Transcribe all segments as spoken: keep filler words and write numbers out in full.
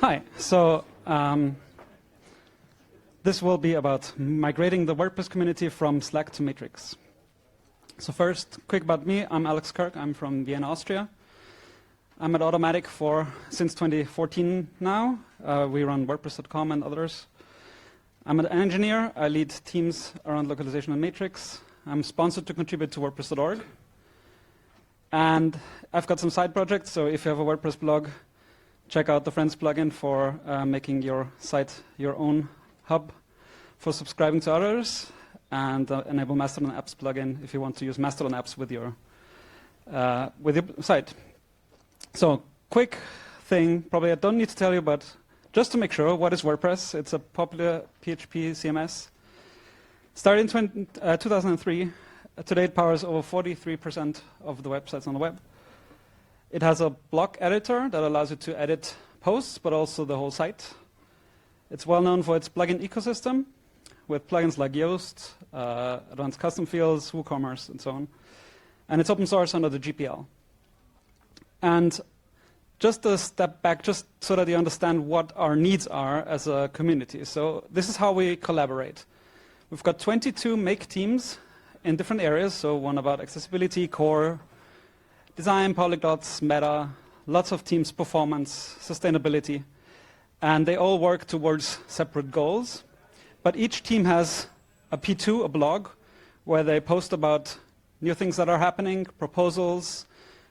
Hi. So um, this will be about migrating the WordPress community from Slack to Matrix. So first, quick about me. I'm Alex Kirk. I'm from Vienna, Austria. I'm at Automattic for since twenty fourteen now. Uh, we run WordPress dot com and others. I'm an engineer. I lead teams around localization and Matrix. I'm sponsored to contribute to WordPress dot org. And I've got some side projects, so if you have a WordPress blog, check out the Friends plugin for uh, making your site your own hub for subscribing to others, and uh, enable Mastodon apps plugin if you want to use Mastodon apps with your, uh, with your site. So quick thing, probably I don't need to tell you, but just to make sure, what is WordPress? It's a popular P H P C M S. Started in two thousand three. Today it powers over forty-three percent of the websites on the web. It has a block editor that allows you to edit posts, but also the whole site. It's well known for its plugin ecosystem, with plugins like Yoast, uh, Advanced Custom Fields, WooCommerce, and so on. And it's open source under the G P L. And just a step back, just so that you understand what our needs are as a community. So this is how we collaborate. We've got twenty-two make teams in different areas, so one about accessibility, core, design, polyglots, meta, lots of teams, performance, sustainability, and they all work towards separate goals. But each team has a P two, a blog, where they post about new things that are happening, proposals,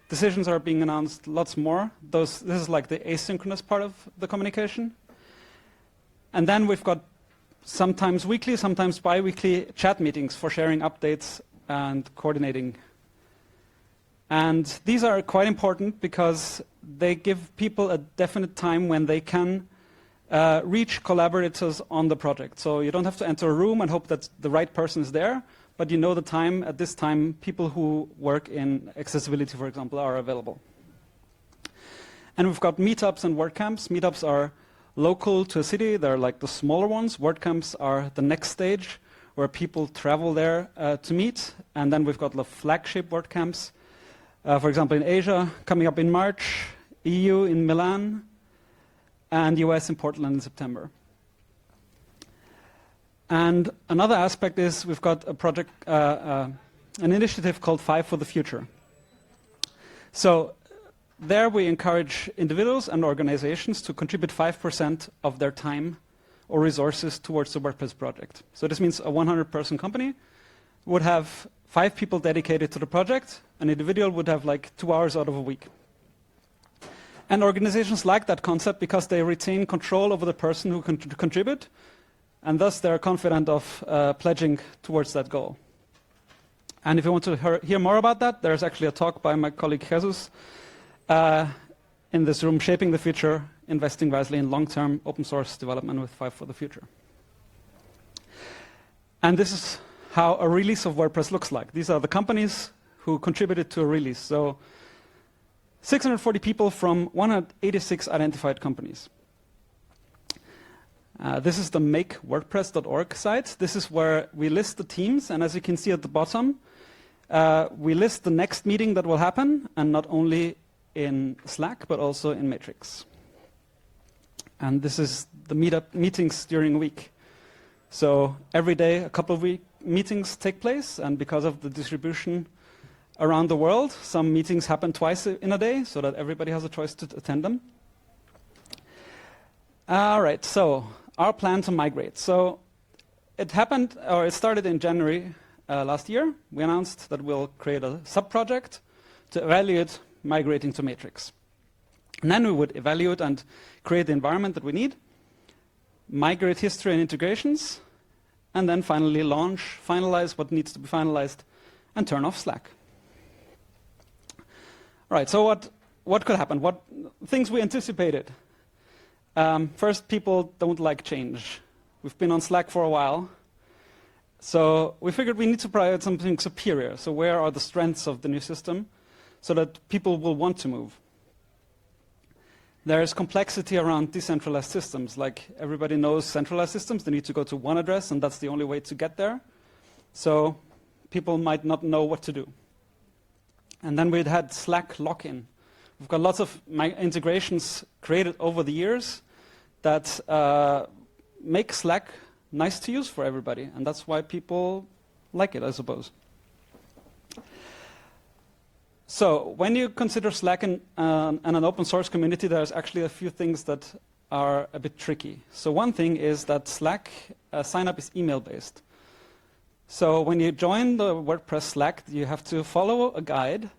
decisions are being announced, lots more. Those, this is like the asynchronous part of the communication. And then we've got sometimes weekly, sometimes bi-weekly chat meetings for sharing updates and coordinating. And these are quite important because they give people a definite time when they can uh, reach collaborators on the project. So you don't have to enter a room and hope that the right person is there, but you know the time, at this time, people who work in accessibility, for example, are available. And we've got meetups and WordCamps. Meetups are local to a city. They're like the smaller ones. WordCamps are the next stage where people travel there uh, to meet. And then we've got the flagship WordCamps. Uh, for example, in Asia, coming up in March, E U in Milan, and U S in Portland in September. And another aspect is we've got a project, uh, uh, an initiative called Five for the Future. So there we encourage individuals and organizations to contribute five percent of their time or resources towards the WordPress project. So this means a one hundred person company would have five people dedicated to the project. An individual would have like two hours out of a week. And organizations like that concept because they retain control over the person who can contribute, and thus they're confident of uh, pledging towards that goal. And if you want to hear, hear more about that, there's actually a talk by my colleague Jesus uh, in this room, Shaping the Future, Investing Wisely in Long-Term Open Source Development with Five for the Future. And this is how a release of WordPress looks like. These are the companies who contributed to a release. So six hundred forty people from one hundred eighty-six identified companies. Uh, this is the make dot wordpress dot org site. This is where we list the teams, and as you can see at the bottom, uh, we list the next meeting that will happen, and not only in Slack, but also in Matrix. And this is the meetup meetings during a week. So every day, a couple of week meetings take place, and because of the distribution around the world, some meetings happen twice in a day, so that everybody has a choice to attend them. All right, so our plan to migrate. So it happened, or it started in January uh, last year. We announced that we'll create a sub-project to evaluate migrating to Matrix. And then we would evaluate and create the environment that we need, migrate history and integrations, and then finally launch, finalize what needs to be finalized, and turn off Slack. All right, so what, what could happen? What things we anticipated? Um, first, people don't like change. We've been on Slack for a while. So we figured we need to provide something superior. So where are the strengths of the new system so that people will want to move? There is complexity around decentralized systems. Like everybody knows centralized systems, they need to go to one address, and that's the only way to get there. So people might not know what to do. And then we'd had Slack lock-in. We've got lots of integrations created over the years, that uh, make Slack nice to use for everybody, and that's why people like it, I suppose. So when you consider Slack and, um, and an open source community, there's actually a few things that are a bit tricky. So one thing is that Slack uh, sign-up is email-based. So when you join the WordPress Slack, you have to follow a guide.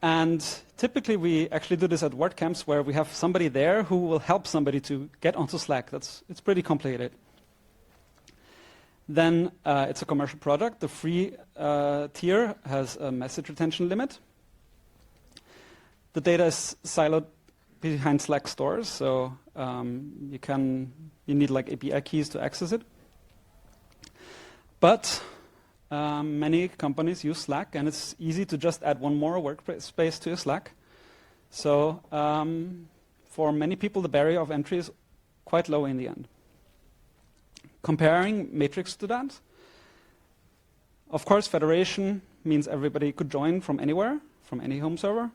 And typically, we actually do this at WordCamps, where we have somebody there who will help somebody to get onto Slack. That's, it's pretty complicated. Then uh, it's a commercial product. The free uh, tier has a message retention limit. The data is siloed behind Slack stores, so um, you can you need like A P I keys to access it. But Um, many companies use Slack, and it's easy to just add one more workspace to your Slack. So um, for many people, the barrier of entry is quite low in the end. Comparing Matrix to that, of course, federation means everybody could join from anywhere, from any home server.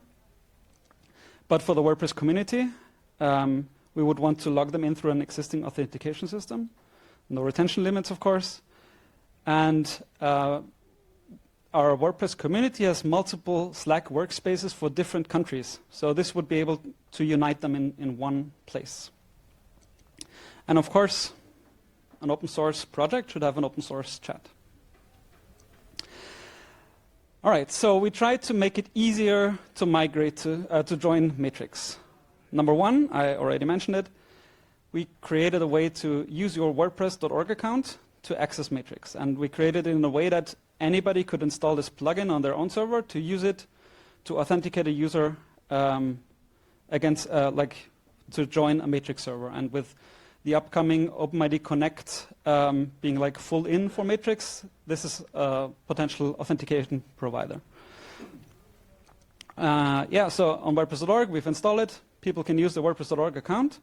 But for the WordPress community, um, we would want to log them in through an existing authentication system. No retention limits, of course. And uh, our WordPress community has multiple Slack workspaces for different countries. So this would be able to unite them in, in one place. And of course, an open source project should have an open source chat. All right, so we tried to make it easier to migrate to, uh, to join Matrix. Number one, I already mentioned it. We created a way to use your WordPress dot org account to access Matrix. And we created it in a way that anybody could install this plugin on their own server to use it to authenticate a user um, against, uh, like, to join a Matrix server. And with the upcoming OpenID Connect um, being like full in for Matrix, this is a potential authentication provider. Uh, yeah, so on WordPress dot org, we've installed it. People can use the WordPress dot org account.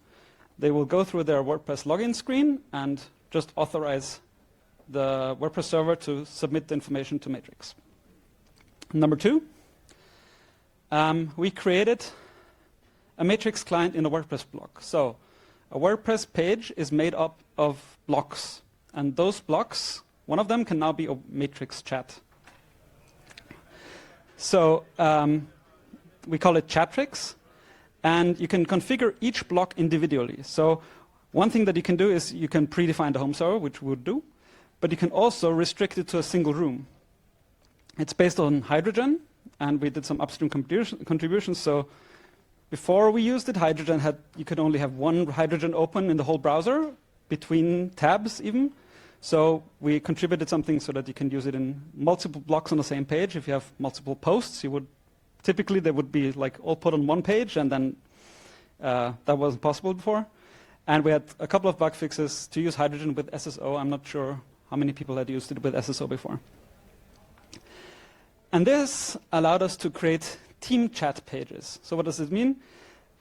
They will go through their WordPress login screen and just authorize the WordPress server to submit the information to Matrix. Number two, um, we created a Matrix client in a WordPress block. So a WordPress page is made up of blocks. And those blocks, one of them can now be a Matrix chat. So um, we call it Chatrix. And you can configure each block individually. So one thing that you can do is you can predefine the home server, which we would do. But you can also restrict it to a single room. It's based on Hydrogen, and we did some upstream contributions. So before we used it, Hydrogen had, you could only have one Hydrogen open in the whole browser, between tabs even. So we contributed something so that you can use it in multiple blocks on the same page. If you have multiple posts, you would typically they would be like all put on one page, and then uh, that wasn't possible before. And we had a couple of bug fixes to use Hydrogen with S S O. I'm not sure how many people had used it with S S O before. And this allowed us to create team chat pages. So what does it mean?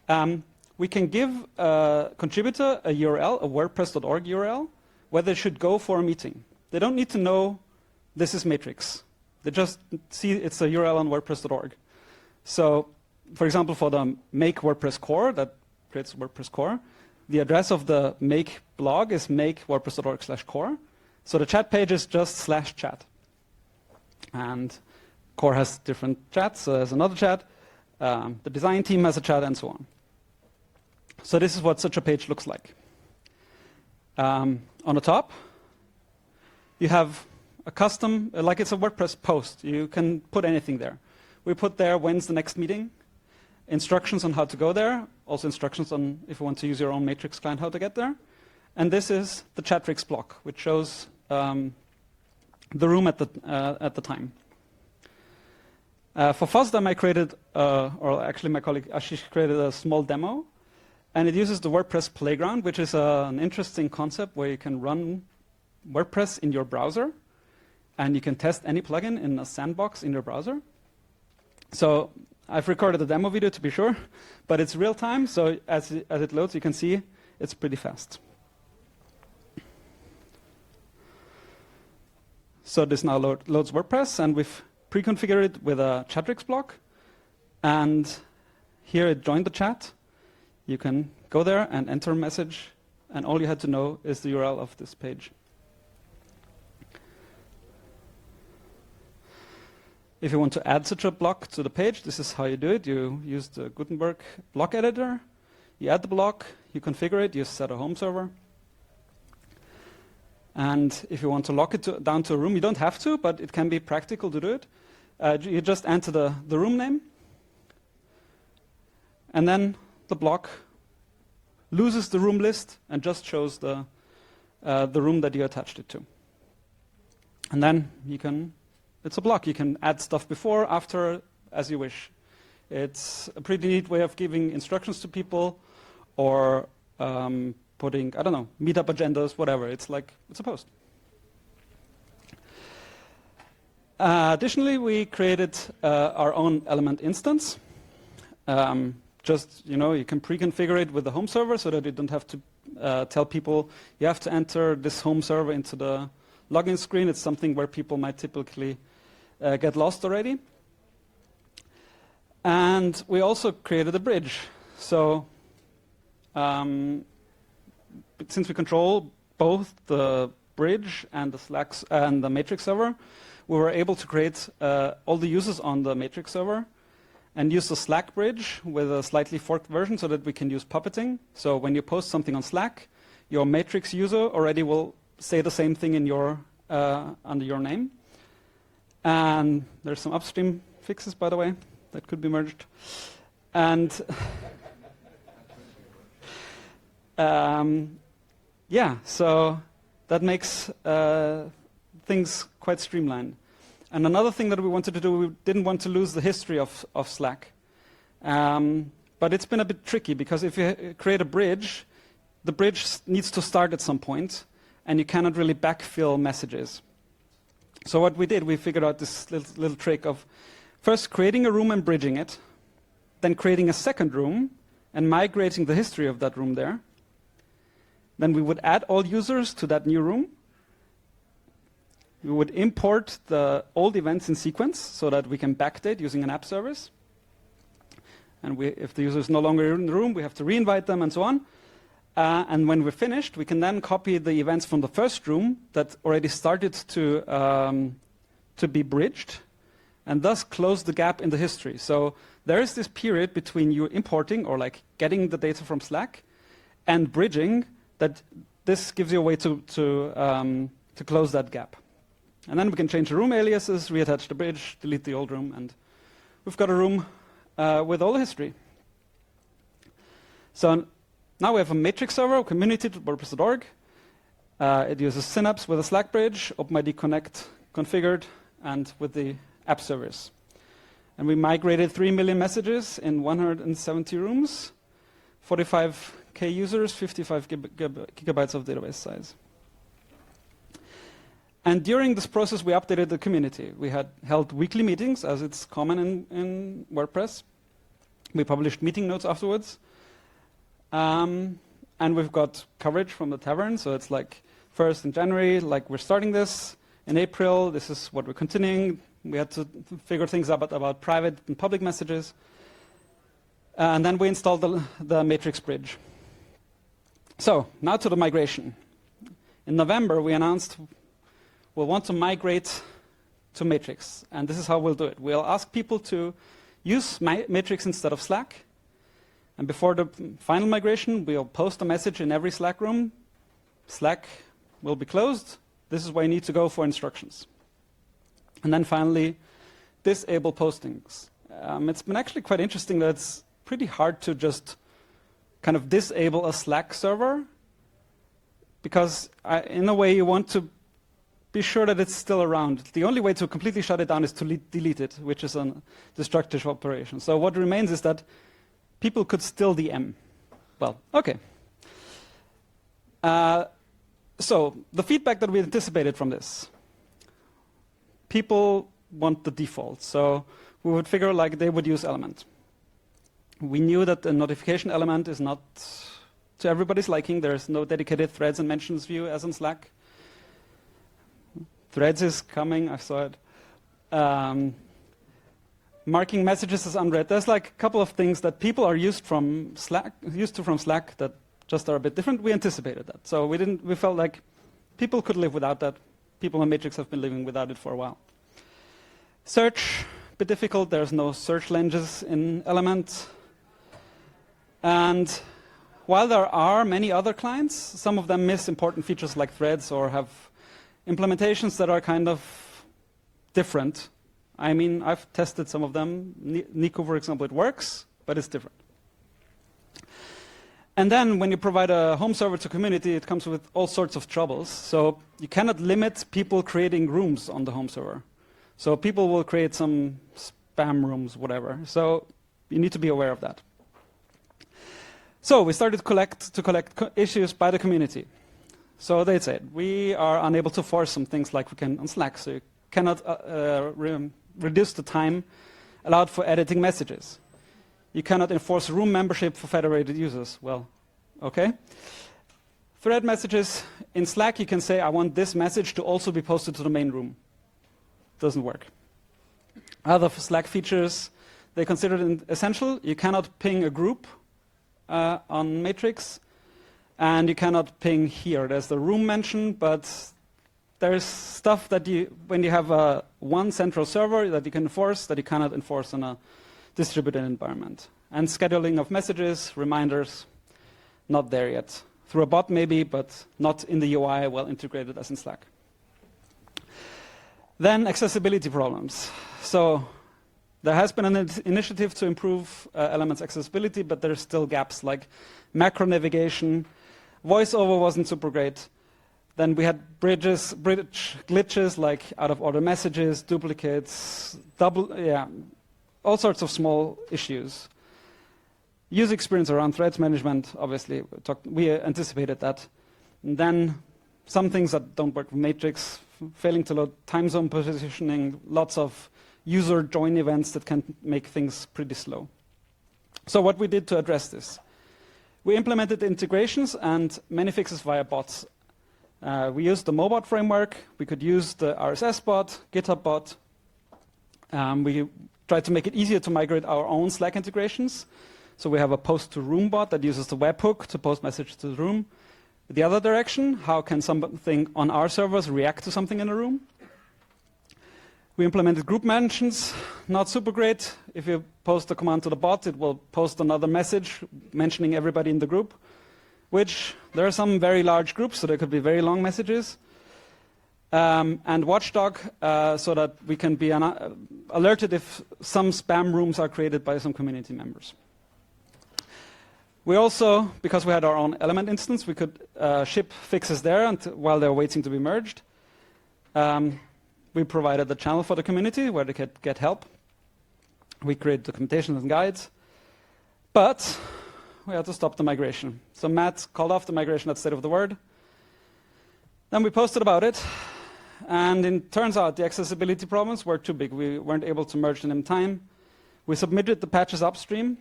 Um, we can give a contributor a U R L, a WordPress dot org U R L, where they should go for a meeting. They don't need to know this is Matrix. They just see it's a U R L on WordPress dot org. So for example, for the Make WordPress core, that creates WordPress core, the address of the Make blog is make dot wordpress dot org slash core. So the chat page is just slash chat. And core has different chats. So there's another chat. Um, the design team has a chat, and so on. So this is what such a page looks like. Um, on the top, you have a custom, like it's a WordPress post. You can put anything there. We put there when's the next meeting, instructions on how to go there, also instructions on if you want to use your own Matrix client, how to get there. And this is the Chatrix block, which shows um, the room at the, uh, at the time. Uh, for FOSDEM, I created, uh, or actually my colleague Ashish created a small demo. And it uses the WordPress playground, which is uh, an interesting concept where you can run WordPress in your browser. And you can test any plugin in a sandbox in your browser. So I've recorded a demo video to be sure, but it's real time. So as it, as it loads, you can see it's pretty fast. So this now load, loads WordPress, and we've pre-configured it with a Chatrix block. And here it joined the chat. You can go there and enter a message and all you had to know is the U R L of this page. If you want to add such a block to the page, this is how you do it. You use the Gutenberg block editor, you add the block, you configure it, you set a home server. And if you want to lock it to, down to a room, you don't have to, but it can be practical to do it. Uh, you just enter the, the room name, and then the block loses the room list and just shows the, uh, the room that you attached it to. And then you can, it's a block. You can add stuff before, after, as you wish. It's a pretty neat way of giving instructions to people, or um, putting, I don't know, meetup agendas, whatever. It's like, it's a post. Uh, additionally, we created uh, our own Element instance. Um, just, you know, you can pre-configure it with the home server so that you don't have to uh, tell people you have to enter this home server into the login screen. It's something where people might typically uh, get lost already. And we also created a bridge. So, um, since we control both the bridge and the Slack and the Matrix server, we were able to create uh, all the users on the Matrix server and use the Slack bridge with a slightly forked version so that we can use puppeting. So when you post something on Slack, your Matrix user already will say the same thing in your, uh, under your name. And there's some upstream fixes, by the way, that could be merged. And um, yeah, so that makes uh, things quite streamlined. And another thing that we wanted to do, we didn't want to lose the history of, of Slack. Um, but it's been a bit tricky, because if you create a bridge, the bridge needs to start at some point, and you cannot really backfill messages. So what we did, we figured out this little, little trick of first creating a room and bridging it, then creating a second room and migrating the history of that room there. Then we would add all users to that new room. We would import the old events in sequence so that we can backdate using an app service. And we, if the user is no longer in the room, we have to reinvite them and so on. Uh, and when we're finished, we can then copy the events from the first room that already started to, um, to be bridged, and thus close the gap in the history. So there is this period between you importing, or like getting the data from Slack, and bridging, that this gives you a way to, to, um, to close that gap. And then we can change the room aliases, reattach the bridge, delete the old room, and we've got a room uh, with all the history. So now we have a Matrix server, community at WordPress dot org. Uh, it uses Synapse with a Slack bridge, OpenID Connect configured, and with the app service. And we migrated three million messages in one hundred seventy rooms, forty-five K users, fifty-five gig gig gigabytes of database size. And during this process, we updated the community. We had held weekly meetings, as it's common in, in WordPress. We published meeting notes afterwards. Um, and we've got coverage from the tavern, so it's like first in January, like we're starting this. In April, this is what we're continuing. We had to figure things out about, about private and public messages. And then we installed the, the Matrix bridge. So now to the migration. In November, we announced we'll want to migrate to Matrix, and this is how we'll do it. We'll ask people to use Matrix instead of Slack. And before the final migration, we'll post a message in every Slack room. Slack will be closed. This is where you need to go for instructions. And then finally, disable postings. Um, it's been actually quite interesting that it's pretty hard to just kind of disable a Slack server, because I, in a way you want to be sure that it's still around. The only way to completely shut it down is to delete it, which is a destructive operation. So what remains is that people could still D M. Well, okay. Uh, so the feedback that we anticipated from this, people want the default. So we would figure like they would use Element. We knew that the notification element is not to everybody's liking. There's no dedicated threads and mentions view as in Slack. Threads is coming, I saw it. Um, marking messages as unread. There's like a couple of things that people are used from Slack, used to from Slack that just are a bit different. We anticipated that. So we didn't, we felt like people could live without that. People on Matrix have been living without it for a while. Search, a bit difficult. There's no search languages in Element. And while there are many other clients, some of them miss important features like threads or have implementations that are kind of different. I mean, I've tested some of them. Niku, for example, it works, but it's different. And then when you provide a home server to community, it comes with all sorts of troubles. So you cannot limit people creating rooms on the home server. So people will create some spam rooms, whatever. So you need to be aware of that. So we started collect, to collect co issues by the community. So they said, we are unable to force some things like we can on Slack, so you cannot uh, uh, re reduce the time allowed for editing messages. You cannot enforce room membership for federated users. Well, okay. Thread messages in Slack, you can say, I want this message to also be posted to the main room. Doesn't work. Other Slack features, they consider it essential. You cannot ping a group uh, on Matrix, and you cannot ping here. There's the room mention, but there's stuff that you, when you have a one central server that you can enforce, that you cannot enforce on a distributed environment. And scheduling of messages, reminders, not there yet. Through a bot maybe, but not in the U I well integrated as in Slack. Then accessibility problems. So there has been an initiative to improve uh, Element's accessibility, but there's still gaps like macro navigation. Voiceover wasn't super great. Then we had bridges, bridge glitches like out of order messages, duplicates, double, yeah. All sorts of small issues. User experience around threads management, obviously, we, talked, we anticipated that. And then some things that don't work with Matrix, failing to load time zone positioning, lots of user join events that can make things pretty slow. So what we did to address this, we implemented integrations and many fixes via bots. Uh, we used the Mobot framework. We could use the R S S bot, GitHub bot. Um, we tried to make it easier to migrate our own Slack integrations. So we have a post to room bot that uses the webhook to post messages to the room. The other direction, how can something on our servers react to something in a room? We implemented group mentions, not super great. If you post a command to the bot, it will post another message mentioning everybody in the group, which there are some very large groups, so there could be very long messages. Um, and watchdog, uh, so that we can be an, uh, alerted if some spam rooms are created by some community members. We also, because we had our own Element instance, we could uh, ship fixes there and while they're waiting to be merged. Um, we provided the channel for the community where they could get help. We created documentation and guides, but we had to stop the migration. So Matt called off the migration at State of the Word. Then we posted about it. And it turns out the accessibility problems were too big. We weren't able to merge them in time. We submitted the patches upstream.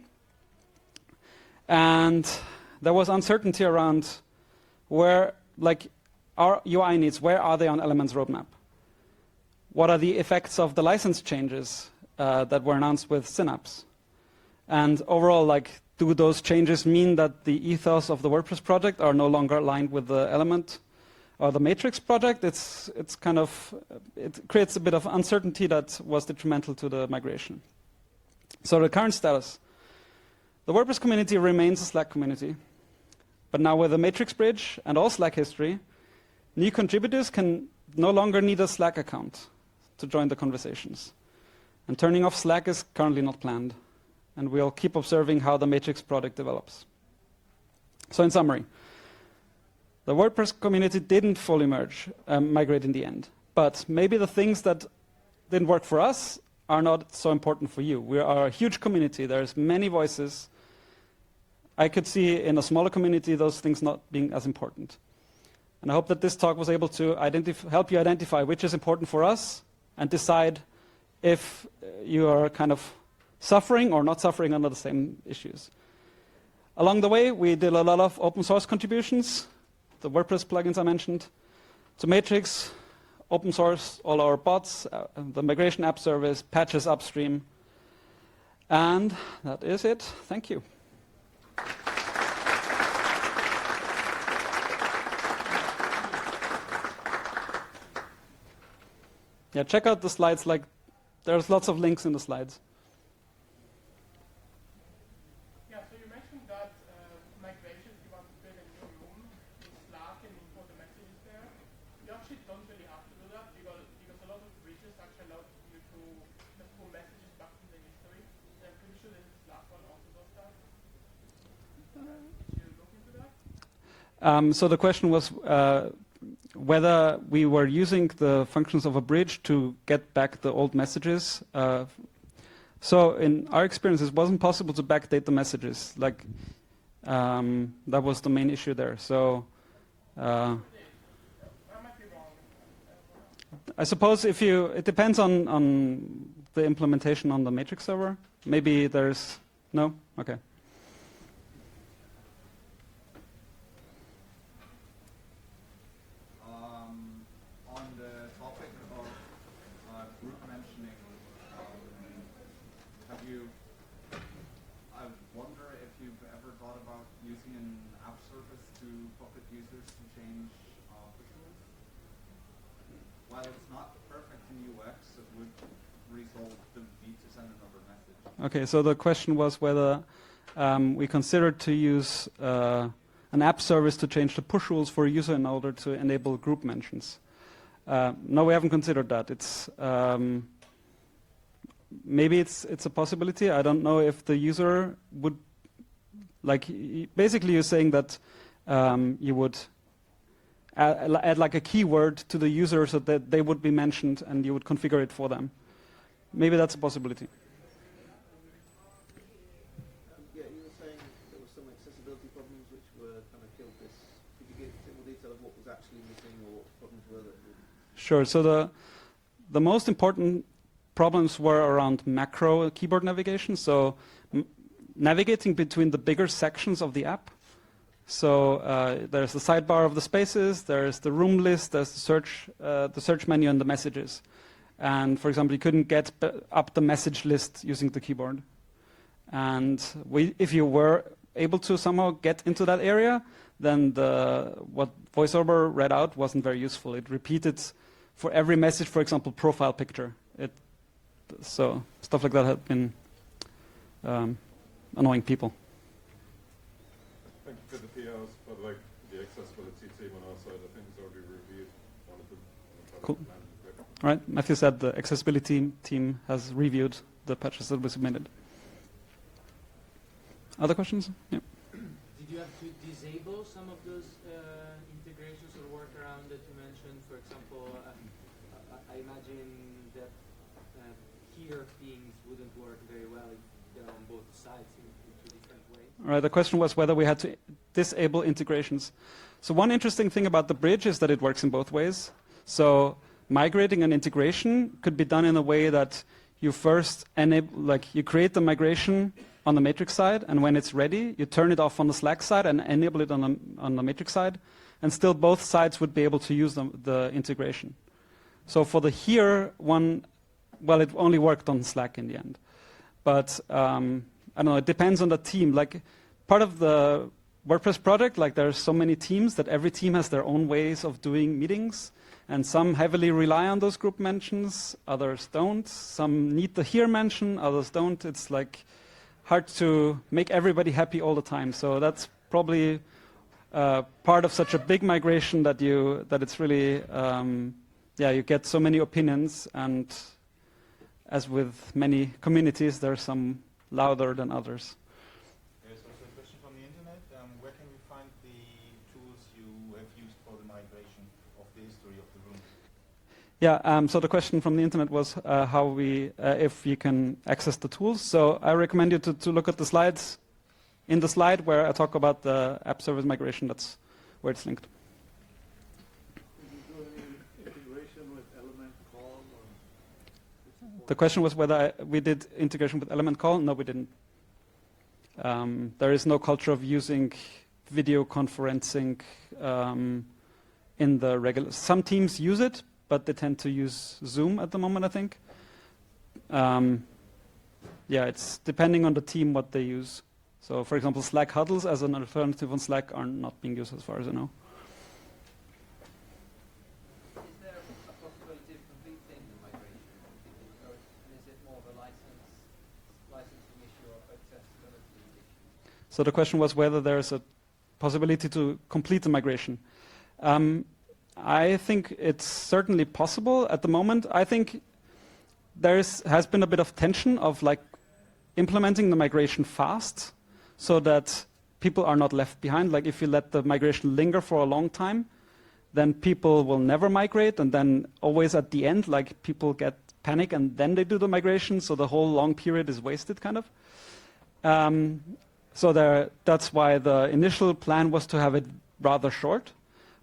And there was uncertainty around where, like, our U I needs, where are they on Element's roadmap? What are the effects of the license changes uh, that were announced with Synapse? And overall, like, do those changes mean that the ethos of the WordPress project are no longer aligned with the Element? Or the Matrix project, it's, it's kind of, it creates a bit of uncertainty that was detrimental to the migration. So the current status, the WordPress community remains a Slack community, but now with the Matrix bridge and all Slack history, new contributors can no longer need a Slack account to join the conversations. And turning off Slack is currently not planned, and we'll keep observing how the Matrix project develops. So in summary, the WordPress community didn't fully merge, um, migrate in the end. But maybe the things that didn't work for us are not so important for you. We are a huge community. There's many voices. I could see in a smaller community those things not being as important. And I hope that this talk was able to identif- help you identify which is important for us and decide if you are kind of suffering or not suffering under the same issues. Along the way, we did a lot of open source contributions. The WordPress plugins I mentioned, to Matrix, open source, all our bots, uh, the migration app service, patches upstream. And that is it. Thank you. Yeah, check out the slides. Like, there's lots of links in the slides. Yeah, so you mentioned that uh, migrations, you want to build a new room in Slack and import the messages there. You actually don't really have to do that because, because a lot of bridges actually allow you to just pull messages back to the history. And I'm pretty sure that Slack one also does that. Um, Did you look into that? Um, so the question was, uh, whether we were using the functions of a bridge to get back the old messages. Uh, so in our experience, it wasn't possible to backdate the messages. Like, um, that was the main issue there. So uh, I suppose if you, it depends on, on the implementation on the Matrix server. Maybe there's, no? Okay. Okay, so the question was whether um, we considered to use uh, an app service to change the push rules for a user in order to enable group mentions. Uh, no, we haven't considered that. It's um, maybe it's it's a possibility. I don't know if the user would like. Basically, you're saying that um, you would add, add like a keyword to the user so that they would be mentioned, and you would configure it for them. Maybe that's a possibility. Sure, so the, the most important problems were around macro keyboard navigation, so m navigating between the bigger sections of the app. So uh, there's the sidebar of the spaces, there's the room list, there's the search, uh, the search menu and the messages. And for example, you couldn't get up the message list using the keyboard. And we, if you were able to somehow get into that area, then the, what VoiceOver read out wasn't very useful. It repeated for every message, for example, profile picture. It, so stuff like that had been um, annoying people. I think for the P Rs, but like the accessibility team on our side, I think it's already reviewed one of them. Cool. All right, Matthew said the accessibility team has reviewed the patches that were submitted. Other questions? Yeah. Did you have to disable some of those uh, integrations or workaround that you mentioned? For example, uh, I imagine that uh, here things wouldn't work very well if they're on both sides in two different ways. All right, the question was whether we had to disable integrations. So one interesting thing about the bridge is that it works in both ways. So migrating an integration could be done in a way that you first enable, like you create the migration on the Matrix side, and when it's ready, you turn it off on the Slack side and enable it on the, on the Matrix side, and still both sides would be able to use the, the integration. So for the here one, well, it only worked on Slack in the end. But um, I don't know, it depends on the team. Like part of the WordPress project, like there are so many teams that every team has their own ways of doing meetings, and some heavily rely on those group mentions, others don't. Some need the here mention, others don't. It's like, hard to make everybody happy all the time, so that's probably uh, part of such a big migration that you that it's really um, yeah you get so many opinions, and as with many communities, there are some louder than others. There's also a question from the internet: um, where can we find the tools you have used for the migration of the history of the room? Yeah, um, so the question from the internet was uh, how we, uh, if you can access the tools. So I recommend you to, to look at the slides, in the slide where I talk about the app service migration. That's where it's linked. Did you do any integration with Element Call? Or the question was whether I, we did integration with Element Call. No, we didn't. Um, there is no culture of using video conferencing um, in the regular. Some teams use it, but they tend to use Zoom at the moment, I think. Um, yeah, it's depending on the team what they use. So, for example, Slack huddles as an alternative on Slack are not being used as far as I know. Is there a possibility of completing the So the question was whether there's a possibility to complete the migration. Um, I think it's certainly possible at the moment. I think there is, has been a bit of tension of like implementing the migration fast so that people are not left behind. Like if you let the migration linger for a long time, then people will never migrate, and then always at the end, like people get panic and then they do the migration, so the whole long period is wasted kind of. Um, so there, that's why the initial plan was to have it rather short.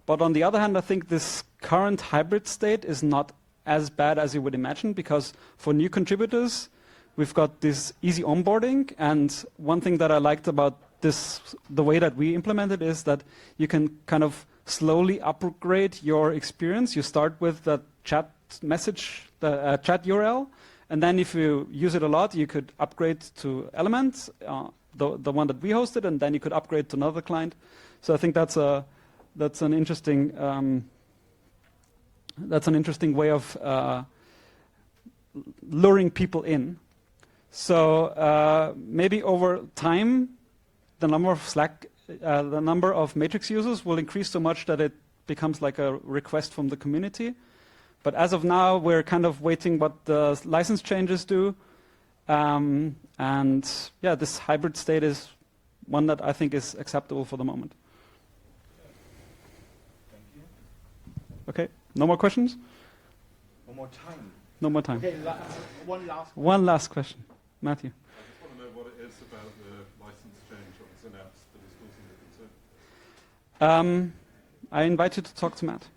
But on the other hand, I think this current hybrid state is not as bad as you would imagine, because for new contributors, we've got this easy onboarding. And one thing that I liked about this, the way that we implemented, is that you can kind of slowly upgrade your experience. You start with the chat message, the uh, chat U R L, and then if you use it a lot, you could upgrade to Element, uh, the, the one that we hosted, and then you could upgrade to another client. So I think that's a That's an interesting. Um, that's an interesting way of uh, luring people in. So uh, maybe over time, the number of Slack, uh, the number of Matrix users will increase so much that it becomes like a request from the community. But as of now, we're kind of waiting what the license changes do. Um, and yeah, this hybrid state is one that I think is acceptable for the moment. Okay, no more questions? No more time. No more time. Okay, la one last question. One last question. Matthew. I just want to know what it is about the license change on Synapse that is causing the concern. Um, I invite you to talk to Matt.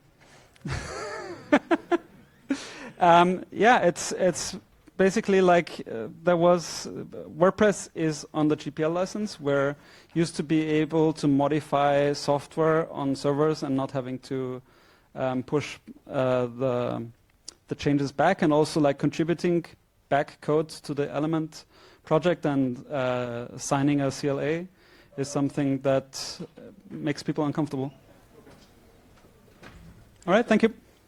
um, yeah, it's, it's basically like uh, there was, uh, WordPress is on the G P L license, where used to be able to modify software on servers and not having to Um, push uh, the, the changes back, and also like contributing back code to the Element project and uh, signing a C L A is something that makes people uncomfortable. All right, thank you.